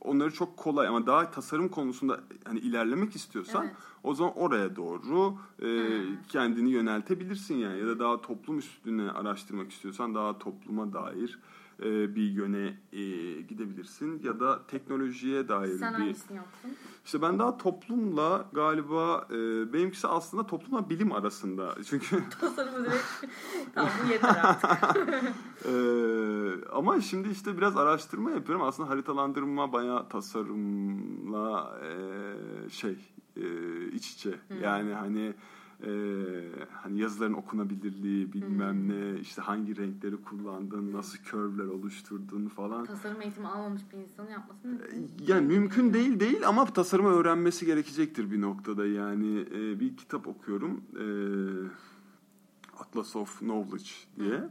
onları çok kolay ama daha tasarım konusunda hani ilerlemek istiyorsan evet. o zaman oraya doğru e, kendini yöneltebilirsin yani ya da daha toplum üstüne araştırmak istiyorsan daha topluma dair e, bir yöne e, gidebilirsin ya da teknolojiye dair Sen bir. Sen hangisini yaptın? İşte ben daha toplumla galiba e, benimkisi aslında toplumla bilim arasında. Çünkü tasarımı direkt tamam bu yeter artık. e, ama şimdi işte biraz araştırma yapıyorum. Aslında haritalandırma bayağı tasarımla e, şey e, iç içe. Hmm. Yani hani e, hani yazıların okunabilirliği bilmem hmm. ne işte hangi renkleri kullandın, nasıl curve'ler oluşturdun falan. Tasarım eğitimi almamış bir insanın yapması mümkün. Yani mümkün değil değil ama tasarımı öğrenmesi gerekecektir bir noktada. Yani e, bir kitap okuyorum. E, Atlas of Knowledge diye. Hmm.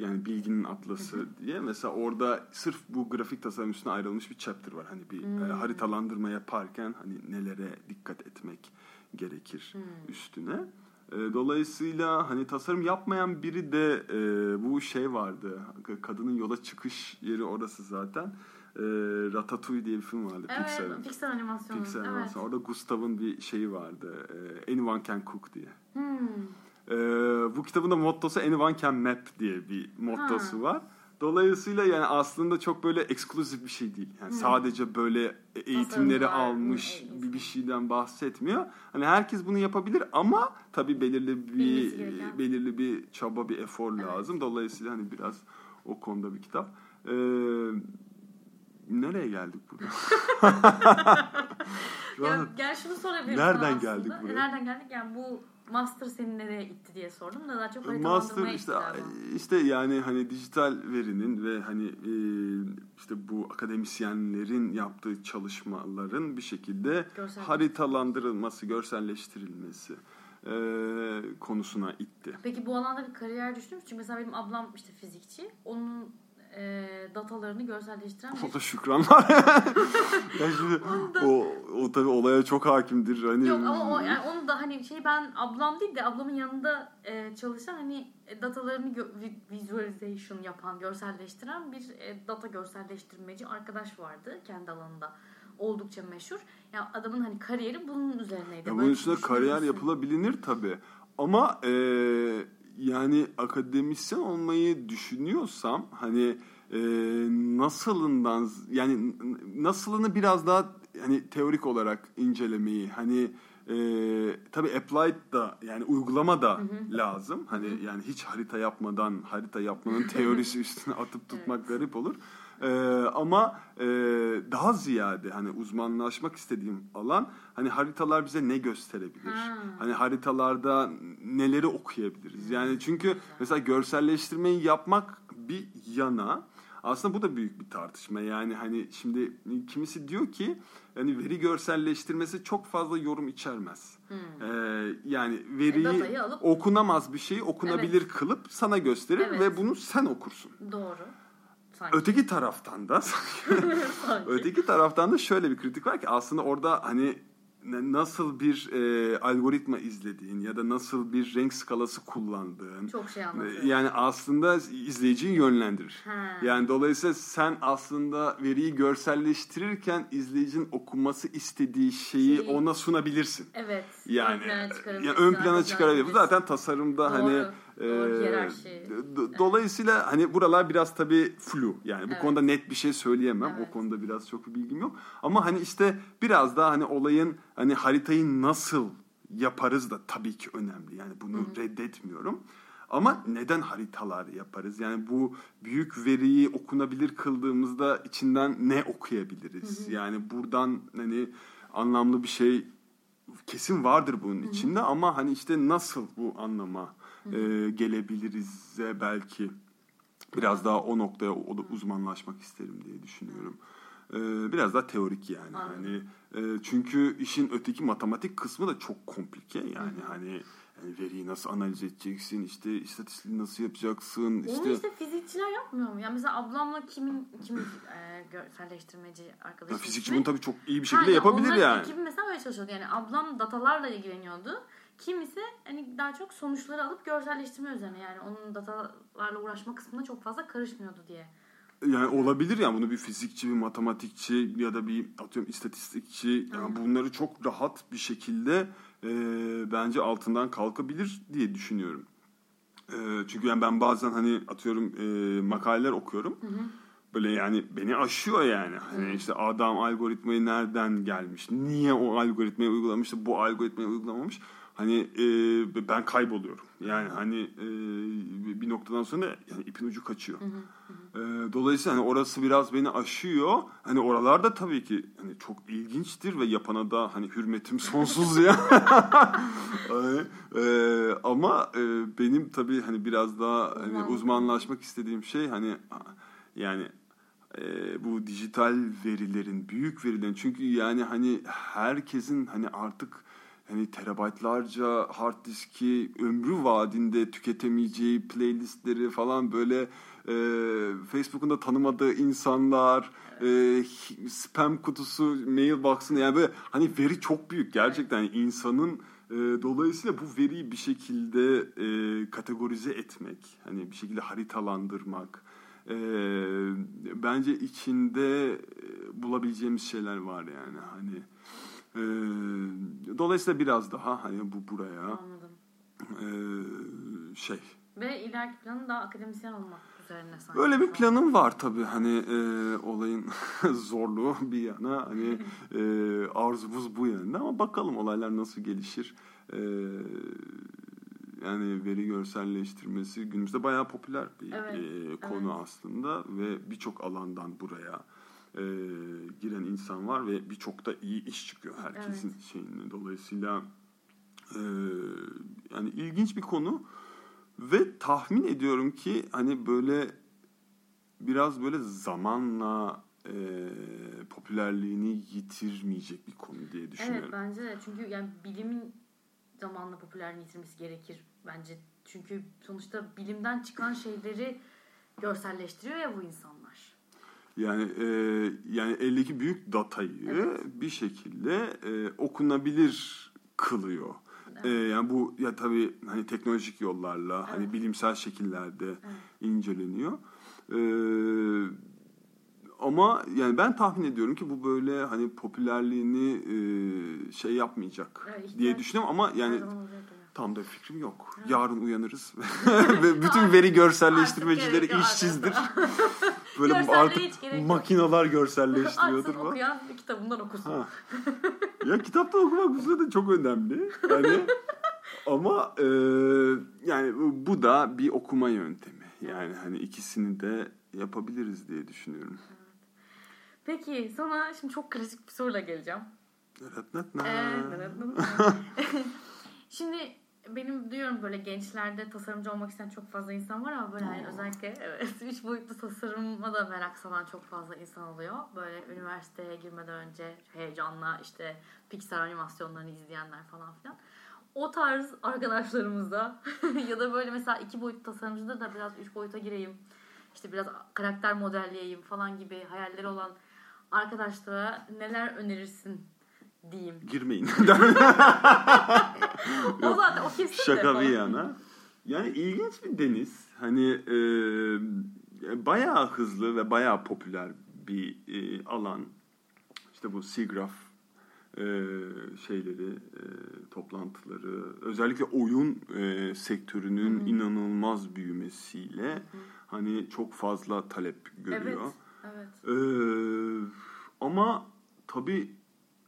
Yani bilginin atlası hı hı. diye mesela orada sırf bu grafik tasarım üstüne ayrılmış bir chapter var. Hani bir hmm. haritalandırma yaparken hani nelere dikkat etmek gerekir hmm. üstüne. Dolayısıyla hani tasarım yapmayan biri de bu şey vardı. Kadının yola çıkış yeri orası zaten. Ratatouille diye bir film vardı evet, Pixar'ın. Pixar animasyonu. Pixar evet. animasyonu. Orada Gustav'ın bir şeyi vardı. Anyone Can Cook diye. Hmm. Ee, bu kitabın da mottosu Anyone Can Map diye bir mottosu ha. var. Dolayısıyla yani aslında çok böyle eksklusif bir şey değil. Yani hmm. sadece böyle eğitimleri Tasarım almış var. Bir şeyden bahsetmiyor. Hani herkes bunu yapabilir ama tabii belirli bir belirli bir çaba, bir efor evet. lazım. Dolayısıyla hani biraz o konuda bir kitap. Ee, nereye geldik burada? ya, gel şunu sorabilirim. Nereden geldik buraya? Nereden geldik? Yani bu master seni nereye itti diye sordum da daha çok haritalandırmaya işte, itti. İşte yani hani dijital verinin ve hani e, işte bu akademisyenlerin yaptığı çalışmaların bir şekilde Görsel. haritalandırılması, görselleştirilmesi e, konusuna itti. Peki bu alanda bir kariyer düşünür müsün? Çünkü mesela benim ablam işte fizikçi. Onun E, datalarını görselleştiren bir... O da şükranlar. yani şimdi, da... O, o tabii olaya çok hakimdir. Hani... Yok ama o, yani onu da hani şey ben ablam değil de ablamın yanında e, çalışan hani datalarını gö- visualization yapan, görselleştiren bir e, data görselleştirmeci arkadaş vardı kendi alanında. Oldukça meşhur. Yani adamın hani kariyeri bunun üzerineydi. Ya bunun üstüne kariyer yapılabilir tabii. Ama eee yani akademisyen olmayı düşünüyorsam hani e, nasılından yani nasılını biraz daha hani teorik olarak incelemeyi hani e, tabii applied da yani uygulama da hı hı. lazım. Hani hı. yani hiç harita yapmadan harita yapmanın teorisi üstüne atıp tutmak evet. garip olur. Ee, ama e, daha ziyade hani uzmanlaşmak istediğim alan hani haritalar bize ne gösterebilir? Ha. Hani haritalarda neleri okuyabiliriz? Yani çünkü mesela görselleştirmeyi yapmak bir yana aslında bu da büyük bir tartışma. Yani hani şimdi kimisi diyor ki yani veri görselleştirmesi çok fazla yorum içermez. Hmm. Ee, yani veriyi e, alıp... okunamaz bir şeyi okunabilir evet. kılıp sana gösterir evet. ve bunu sen okursun. Doğru. Sanki. Öteki taraftan da sanki, sanki. öteki taraftan da şöyle bir kritik var ki aslında orada hani nasıl bir e, algoritma izlediğin ya da nasıl bir renk skalası kullandığın. Çok şey anlatıyor. Yani aslında izleyiciyi yönlendirir. He. Yani dolayısıyla sen aslında veriyi görselleştirirken izleyicinin okuması istediği şeyi şey, ona sunabilirsin. Evet. Yani ön plana çıkarabilir. Yani ön plana çıkarabilir. Bu zaten tasarımda doğru, hani doğru, e, şey. do- dolayısıyla evet. Hani buralar biraz tabii flu. Yani bu evet. konuda net bir şey söyleyemem. Evet. O konuda biraz çok bir bilgim yok. Ama hani işte biraz daha hani olayın hani haritayı nasıl yaparız da tabii ki önemli. Yani bunu Hı-hı. reddetmiyorum. Ama neden haritalar yaparız? Yani bu büyük veriyi okunabilir kıldığımızda içinden ne okuyabiliriz? Hı-hı. Yani buradan hani anlamlı bir şey kesin vardır bunun Hı-hı. içinde ama hani işte nasıl bu anlama e, gelebiliriz'e belki biraz daha o noktaya uzmanlaşmak isterim diye düşünüyorum. E, biraz daha teorik yani. Hani e, çünkü işin öteki matematik kısmı da çok komplike yani Hı-hı. hani Yani veriyi nasıl analiz edeceksin, işte istatistiği nasıl yapacaksın. Onu işte, işte fizikçiler yapmıyor mu? Yani mesela ablamla kimin kimin e, görselleştirmeci arkadaşım. Ya fizikçi bunu tabii çok iyi bir şekilde ha, yani yapabilir yani. Ekibi mesela böyle çalışıyordu. Yani ablam datalarla ilgileniyordu. Kimisi hani daha çok sonuçları alıp görselleştirme üzerine. Yani onun datalarla uğraşma kısmında çok fazla karışmıyordu diye. Yani olabilir yani bunu bir fizikçi, bir matematikçi ya da bir atıyorum istatistikçi yani Hı. bunları çok rahat bir şekilde e, bence altından kalkabilir diye düşünüyorum. E, çünkü yani ben bazen hani atıyorum e, makaleler okuyorum. Hı hı. Böyle yani beni aşıyor yani. Hani işte adam algoritmayı nereden gelmiş? Niye o algoritmayı uygulamış da bu algoritmayı uygulamamış? Hani e, ben kayboluyorum. Yani hani e, bir noktadan sonra yani ipin ucu kaçıyor. Hı hı hı. E, dolayısıyla hani orası biraz beni aşıyor. Hani oralarda tabii ki hani çok ilginçtir ve yapana da hani hürmetim sonsuz ya. Yani, e, ama e, benim tabii hani biraz daha hani uzmanlaşmak istediğim şey hani yani Ee, bu dijital verilerin, büyük verilerin çünkü yani hani herkesin hani artık hani terabaytlarca hard diski ömrü vadinde tüketemeyeceği playlistleri falan böyle e, Facebook'un da tanımadığı insanlar e, spam kutusu, mailbox'ın yani böyle hani veri çok büyük gerçekten yani insanın e, dolayısıyla bu veriyi bir şekilde e, kategorize etmek hani bir şekilde haritalandırmak Ee, bence içinde bulabileceğimiz şeyler var yani hani e, dolayısıyla biraz daha hani bu buraya e, şey ve ileriki planın daha akademisyen olmak üzerine sanki öyle bir planım var tabii hani e, olayın zorluğu bir yana hani e, arzumuz bu yönde ama bakalım olaylar nasıl gelişir eee Yani veri görselleştirmesi günümüzde bayağı popüler bir evet, e, konu evet. aslında ve birçok alandan buraya e, giren insan var ve birçok da iyi iş çıkıyor herkesin evet. şeyine. Dolayısıyla e, yani ilginç bir konu ve tahmin ediyorum ki hani böyle biraz böyle zamanla e, popülerliğini yitirmeyecek bir konu diye düşünüyorum. Evet bence de çünkü yani bilimin zamanla popülerliğini yitirmesi gerekir bence. Çünkü sonuçta bilimden çıkan şeyleri görselleştiriyor ya bu insanlar. Yani e, yani eldeki büyük datayı evet. bir şekilde e, okunabilir kılıyor. Evet. E, yani bu ya tabii hani teknolojik yollarla evet. hani bilimsel şekillerde evet. inceleniyor. E, Ama yani ben tahmin ediyorum ki bu böyle hani popülerliğini e, şey yapmayacak evet, diye düşünüyorum ama yani tam da fikrim yok. Evet. Yarın uyanırız ve bütün veri görselleştirmecileri işsizdir. Böyle artık makineler görselleştiriyordur. Açsın okuyan kitabından okusun. Ha. Ya kitaptan okumak bu sırada çok önemli. Yani ama e, yani bu da bir okuma yöntemi. Yani hani ikisini de yapabiliriz diye düşünüyorum. Peki sana şimdi çok klasik bir soruyla geleceğim. Şimdi benim duyuyorum böyle gençlerde tasarımcı olmak isteyen çok fazla insan var ama böyle hani özellikle evet, üç boyutlu tasarıma da merak salan çok fazla insan oluyor. Böyle üniversiteye girmeden önce heyecanla işte Pixar animasyonlarını izleyenler falan filan. O tarz arkadaşlarımızda ya da böyle mesela iki boyutlu tasarımcıdır da biraz üç boyuta gireyim. İşte biraz karakter modelleyeyim falan gibi hayalleri olan arkadaşlara neler önerirsin diyeyim. Girmeyin. O zaten o kesin. Şaka bir yana. Yani ilginç bir deniz. Hani e, bayağı hızlı ve bayağı popüler bir e, alan. İşte bu SIGGRAPH e, şeyleri, e, toplantıları, özellikle oyun e, sektörünün Hı-hı. inanılmaz büyümesiyle Hı-hı. hani çok fazla talep görüyor. Evet. Evet. E, ama tabii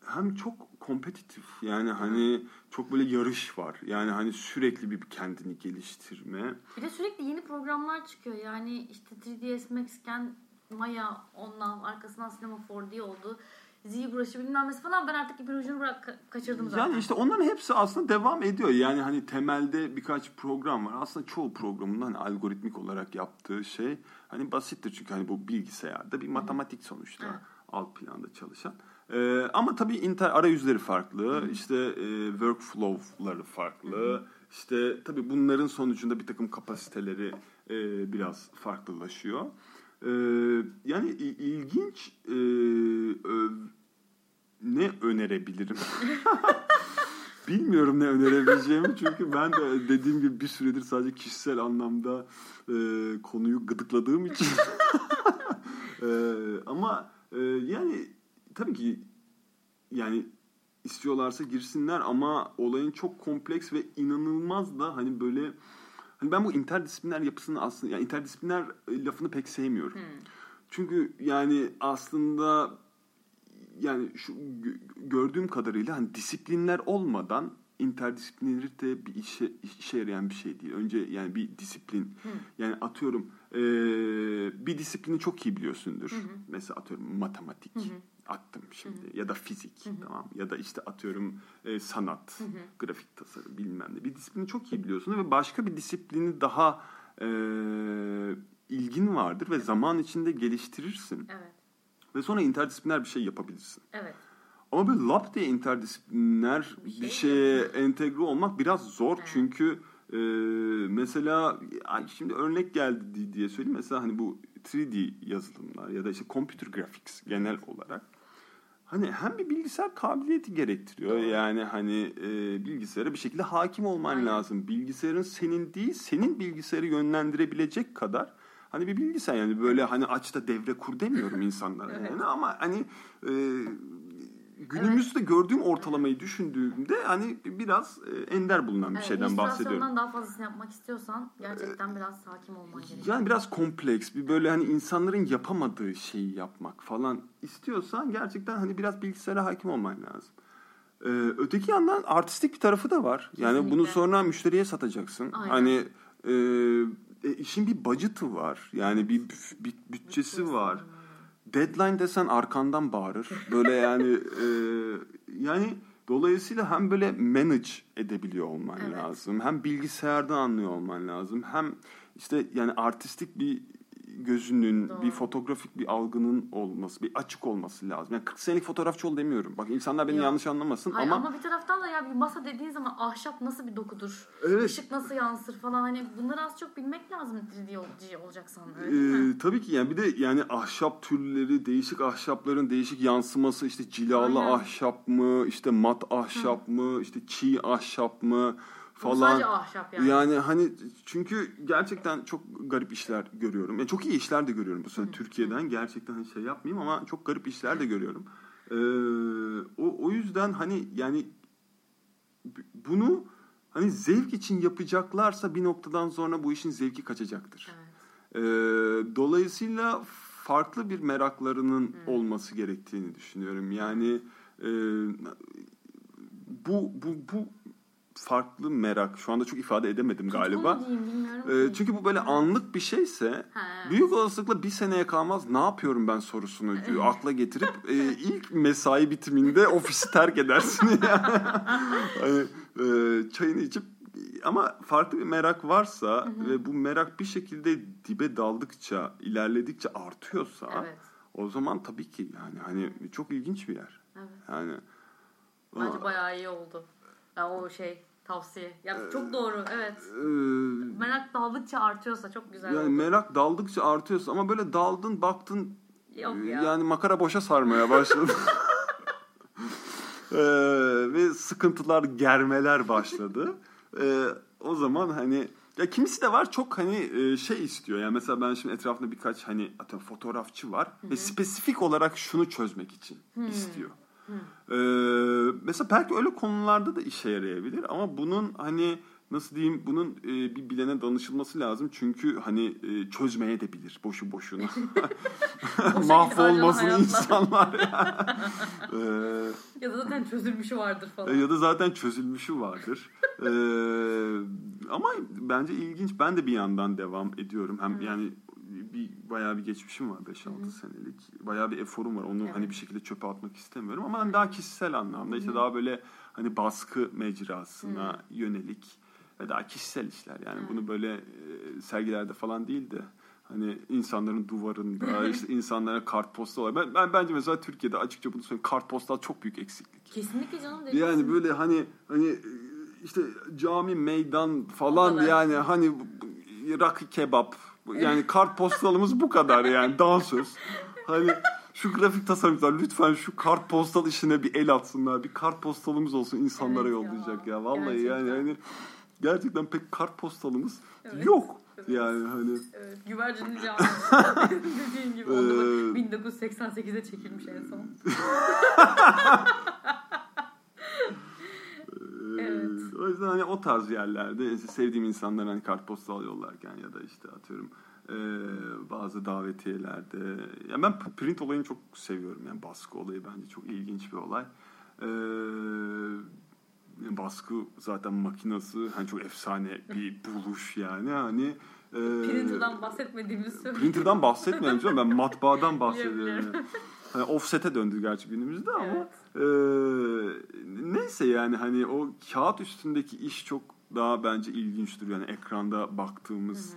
hem çok kompetitif, yani hani çok böyle yarış var. Yani hani sürekli bir kendini geliştirme. Bir de sürekli yeni programlar çıkıyor. Yani işte üç D S Max'ken Maya, ondan arkasından Cinema four D oldu. ZBrush'ı bilmem nesi falan, ben artık bir ucunu bırak, kaçırdım zaten. Yani işte onların hepsi aslında devam ediyor. Yani hani temelde birkaç program var. Aslında çoğu programında hani algoritmik olarak yaptığı şey hani basittir. Çünkü hani bu bilgisayarda bir matematik sonuçta evet. alt planda çalışan. Ee, ama tabii inter arayüzleri farklı, Hı-hı. işte e, workflow'ları farklı, Hı-hı. işte tabii bunların sonucunda bir takım kapasiteleri e, biraz farklılaşıyor. E, yani ilginç, e, ö, ne önerebilirim? Bilmiyorum ne önerebileceğimi, çünkü ben de dediğim gibi bir süredir sadece kişisel anlamda e, konuyu gıdıkladığım için. e, ama e, yani... Tabii ki yani istiyorlarsa girsinler, ama olayın çok kompleks ve inanılmaz da hani böyle, hani ben bu interdisipliner yapısını aslında, yani interdisipliner lafını pek sevmiyorum. Hmm. Çünkü yani aslında yani şu gördüğüm kadarıyla hani disiplinler olmadan interdisiplinerite bir işe, işe yarayan bir şey değil. Önce yani bir disiplin. Hı. Yani atıyorum e, bir disiplini çok iyi biliyorsundur. Hı hı. Mesela atıyorum matematik. Hı hı. Attım şimdi. Hı hı. Ya da fizik. Hı hı. Tamam. Ya da işte atıyorum e, sanat. Hı hı. Grafik tasarım bilmem ne. Bir disiplini çok iyi biliyorsundur ve başka bir disiplini daha e, ilgin vardır ve evet. zaman içinde geliştirirsin. Evet. Ve sonra interdisipliner bir şey yapabilirsin. Evet. Ama böyle lap diye interdisipliner bir, şey bir şeye yok. Entegre olmak biraz zor. Evet. Çünkü e, mesela şimdi örnek geldi diye söyleyeyim. Mesela hani bu üç D yazılımlar ya da işte computer graphics genel olarak. Hani hem bir bilgisayar kabiliyeti gerektiriyor. Doğru. Yani hani e, bilgisayara bir şekilde hakim olman Aynen. lazım. Bilgisayarın senin değil, senin bilgisayarı yönlendirebilecek kadar. Hani bir bilgisayar, yani böyle hani aç da devre kur demiyorum insanlara. evet. Yani ama hani... E, günümüzde evet. gördüğüm ortalamayı evet. düşündüğümde hani biraz ender bulunan bir evet, şeyden bahsediyorum. İllüstrasyondan daha fazlasını yapmak istiyorsan gerçekten ee, biraz hakim olman gerekiyor. Yani biraz kompleks bir böyle hani insanların yapamadığı şeyi yapmak falan istiyorsan gerçekten hani biraz bilgisayara hakim olman lazım. Ee, öteki yandan artistik bir tarafı da var. Yani Kesinlikle. Bunu sonra müşteriye satacaksın. Aynen. Hani e, e, işin bir budget'ı var. Yani bir, bir bütçesi var. Deadline desen arkandan bağırır. Böyle yani e, yani dolayısıyla hem böyle manage edebiliyor olman evet. lazım. Hem bilgisayardan anlıyor olman lazım. Hem işte yani artistik bir gözünün, Doğru. bir fotografik bir algının olması, bir açık olması lazım. Yani kırk senelik fotoğrafçı ol demiyorum. Bak insanlar beni Yok. yanlış anlamasın. Hayır, ama ama bir taraftan da ya bir masa dediğin zaman ahşap nasıl bir dokudur? Evet. Işık nasıl yansır falan, hani bunları az çok bilmek lazım üç D olacaksan. Ee, tabii ki yani bir de yani ahşap türleri, değişik ahşapların değişik yansıması, işte cilalı Aynen. ahşap mı, işte mat ahşap Hı. mı, işte çiğ ahşap mı? Falan. Yani. yani hani çünkü gerçekten çok garip işler görüyorum. Yani çok iyi işler de görüyorum. Bu sene Türkiye'den gerçekten şey yapmayayım ama çok garip işler de görüyorum. Ee, o o yüzden hani yani bunu hani zevk için yapacaklarsa bir noktadan sonra bu işin zevki kaçacaktır. Evet. Ee, dolayısıyla farklı bir meraklarının Hı. olması gerektiğini düşünüyorum. Yani e, bu bu bu farklı merak. Şu anda çok ifade edemedim Tutma galiba. Diyeyim, ee, çünkü bu böyle anlık bir şeyse ha. büyük olasılıkla bir seneye kalmaz. Ne yapıyorum ben sorusunu diyor. Akla getirip e, ilk mesai bitiminde ofisi terk edersin. Yani, e, çayını içip ama farklı bir merak varsa hı hı. ve bu merak bir şekilde dibe daldıkça, ilerledikçe artıyorsa evet. o zaman tabii ki yani hani çok ilginç bir yer. Evet. Yani bence aa, bayağı iyi oldu. Ya o şey tavsiye. Ya ee, çok doğru. Evet. E, merak daldıkça artıyorsa çok güzel. Yani oldu. Merak daldıkça artıyorsa ama böyle daldın baktın. Yok ya. Yani makara boşa sarmaya başladı. Ee, ve sıkıntılar, germeler başladı. Ee, o zaman hani ya kimisi de var çok hani şey istiyor. Yani mesela ben şimdi etrafında birkaç hani atıyorum fotoğrafçı var Hı-hı. ve spesifik olarak şunu çözmek için Hı-hı. istiyor. Ee, mesela belki öyle konularda da işe yarayabilir ama bunun hani nasıl diyeyim, bunun e, bir bilene danışılması lazım çünkü hani e, çözmeye de bilir boşu boşuna. Mahvolmasın insanlar ya. ee, ya da zaten çözülmüşü vardır falan. Ya da zaten çözülmüşü vardır. ee, ama bence ilginç. Ben de bir yandan devam ediyorum. Hem Hı. yani bir bayağı bir geçmişim var beş altı senelik. Bayağı bir eforum var. Onu evet. hani bir şekilde çöpe atmak istemiyorum ama hani daha kişisel anlamda Hı. işte daha böyle hani baskı mecrasına Hı. yönelik ve daha kişisel işler. Yani Hı. bunu böyle e, sergilerde falan değil de hani insanların duvarında, işte insanlara kartpostal olarak. Ben, ben bence mesela Türkiye'de açıkça bunu söyleyeyim. Kartpostal çok büyük eksiklik. Kesinlikle canım. Değil yani kesinlikle. Böyle hani hani işte cami, meydan falan yani hani rakı, kebap. Yani kartpostalımız bu kadar yani. Dansöz. Hani şu grafik tasarımcılar lütfen şu kartpostal işine bir el atsınlar. Bir kartpostalımız olsun insanlara evet yollayacak ya. ya. Vallahi gerçekten. yani hani gerçekten pek kartpostalımız evet. yok. Evet. Yani hani evet. Güvercinin cami. Dediğin gibi bin dokuz yüz seksen sekiz'e çekilmiş en son. Evet. O yüzden hani o tarz yerlerde işte sevdiğim insanlara hani kartpostal yollarken ya da işte atıyorum e, bazı davetiyelerde. Yani ben print olayını çok seviyorum. Yani baskı olayı bence çok ilginç bir olay. E, baskı zaten makinası hani çok efsane bir buluş yani hani. E, Printer'dan bahsetmediğimiz söylüyorum. Printer'dan bahsetmiyorum canım. Ben matbaadan bahsediyorum. Yani offset'e döndü gerçi günümüzde ama evet. e, neyse yani hani o kağıt üstündeki iş çok daha bence ilginç duruyor. Yani ekranda baktığımız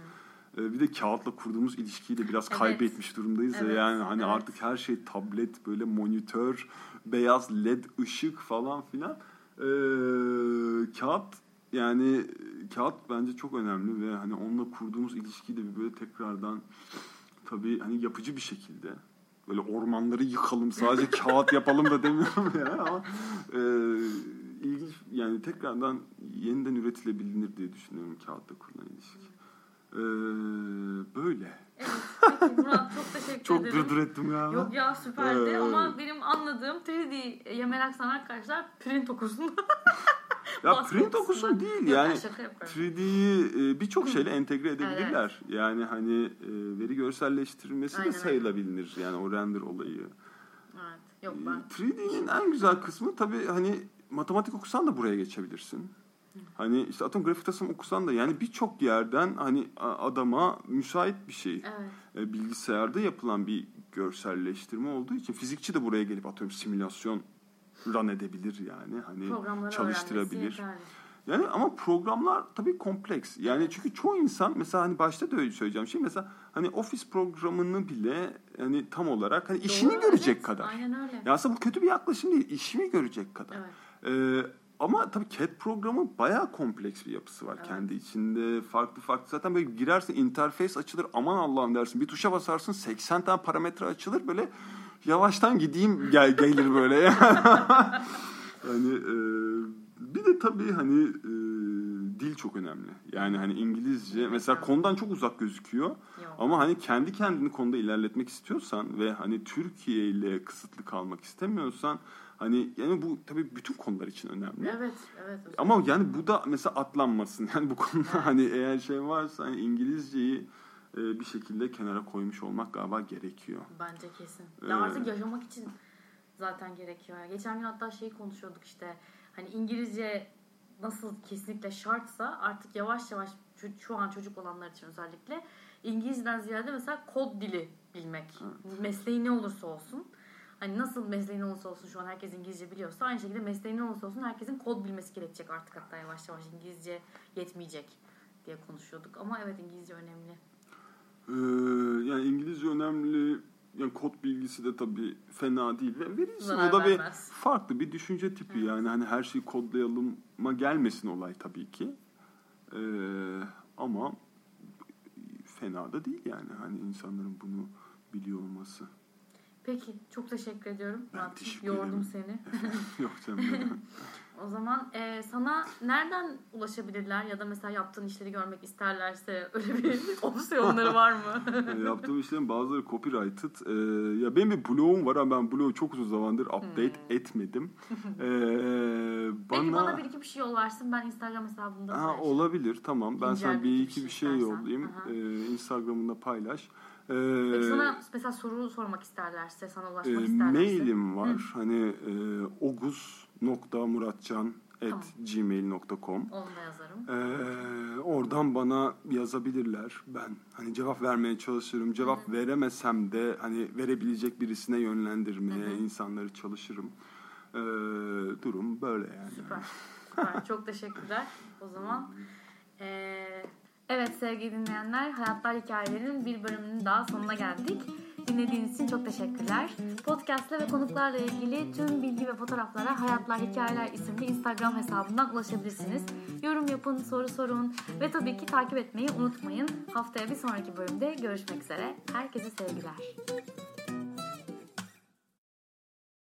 e, bir de kağıtla kurduğumuz ilişkiyi de biraz evet. kaybetmiş durumdayız. Evet. Yani hani evet. artık her şey tablet, böyle monitör, beyaz led ışık falan filan. E, kağıt yani kağıt bence çok önemli ve hani onunla kurduğumuz ilişkiyi de bir böyle tekrardan tabii hani yapıcı bir şekilde böyle ormanları yıkalım sadece kağıt yapalım da demiyorum ya ama e, ilginç yani tekrardan yeniden üretilebilir diye düşünüyorum kağıtla kurulan ilişki. E, böyle. Evet. Peki Murat çok teşekkür çok ederim. Çok dırdır ettim ya. Yok ya süperdi ee, ama benim anladığım üç D'ye merak saran arkadaşlar print okusunda. Ya print okusun değil yani üç D'yi birçok şeyle entegre edebilirler. Evet. Yani hani veri görselleştirilmesi aynen, de sayılabilir yani o render olayı. Evet. Yok ben. üç D'nin en güzel kısmı tabii hani matematik okusan da buraya geçebilirsin. Hani işte atom grafik tasarım okusan da yani birçok yerden hani adama müsait bir şey. Evet. Bilgisayarda yapılan bir görselleştirme olduğu için fizikçi de buraya gelip atıyorum simülasyon run edebilir yani hani programları çalıştırabilir. Yani ama programlar tabii kompleks. Yani evet. çünkü çoğu insan mesela hani başta da öyle söyleyeceğim şey mesela hani ofis programını bile hani tam olarak hani doğru, işini görecek evet. kadar. Aynen öyle. Ya aslında bu kötü bir yaklaşım değil. İşimi görecek kadar. Evet. Ee, ama tabii C A D programı bayağı kompleks bir yapısı var evet. kendi içinde. Farklı farklı zaten böyle girersin interface açılır aman Allah'ım dersin. Bir tuşa basarsın seksen tane parametre açılır böyle yavaştan gideyim gel gelir böyle ya. Hani e, bir de tabii hani e, dil çok önemli. Yani hani İngilizce mesela konudan çok uzak gözüküyor. Yok. Ama hani kendi kendini konuda ilerletmek istiyorsan ve hani Türkiye ile kısıtlı kalmak istemiyorsan hani yani bu tabii bütün konular için önemli. Evet, evet. Ama yani bu da mesela atlanmasın. Yani bu konuda evet. hani eğer şey varsa hani İngilizceyi bir şekilde kenara koymuş olmak galiba gerekiyor. Bence kesin. Ee, ya artık yaşamak için zaten gerekiyor. Geçen gün hatta şeyi konuşuyorduk işte hani İngilizce nasıl kesinlikle şartsa artık yavaş yavaş şu an çocuk olanlar için özellikle İngilizceden ziyade mesela kod dili bilmek. Evet. Mesleği ne olursa olsun. Hani nasıl mesleği ne olursa olsun şu an herkes İngilizce biliyorsa aynı şekilde mesleği ne olursa olsun herkesin kod bilmesi gerekecek artık hatta yavaş yavaş İngilizce yetmeyecek diye konuşuyorduk. Ama evet İngilizce önemli. Ee, yani İngilizce önemli, yani kod bilgisi de tabii fena değil. Verirsin o da bir farklı bir düşünce tipi evet. yani hani her şeyi kodlayalıma gelmesin olay tabii ki ee, ama fena da değil yani hani insanların bunu biliyor olması. Peki, çok teşekkür ediyorum. Ben Rahat, teşekkür ederim. Yordum seni. Yok canım. O zaman e, sana nereden ulaşabilirler ya da mesela yaptığın işleri görmek isterlerse öyle bir opsiyonları var mı? Yaptığım işlerin bazıları copyrighted. E, ya benim bir blogum var ama ben blogu çok uzun zamandır update hmm. etmedim. E, bana... Peki bana bir iki bir şey yollarsın. Ben Instagram hesabımda paylaşayım. Olabilir, tamam. Ben İncel sana bir iki bir şey istersen. Yollayayım. E, Instagram'ında paylaş. Ee, Peki sana mesela soru sormak isterlerse, sana ulaşmak e, isterlerse. Mailim var. Hı. Hani e, oguz nokta muratcan at gmail nokta com. Onu da yazarım. E, oradan bana yazabilirler. Ben hani cevap vermeye çalışırım. Cevap Hı. veremesem de hani verebilecek birisine yönlendirmeye Hı. insanları çalışırım. E, durum böyle yani. Süper. Süper. Çok teşekkürler. O zaman eee evet sevgili dinleyenler, Hayatlar Hikayelerinin bir bölümünün daha sonuna geldik. Dinlediğiniz için çok teşekkürler. Podcast'le ve konuklarla ilgili tüm bilgi ve fotoğraflara Hayatlar Hikayeler isimli Instagram hesabından ulaşabilirsiniz. Yorum yapın, soru sorun ve tabii ki takip etmeyi unutmayın. Haftaya bir sonraki bölümde görüşmek üzere. Herkese sevgiler.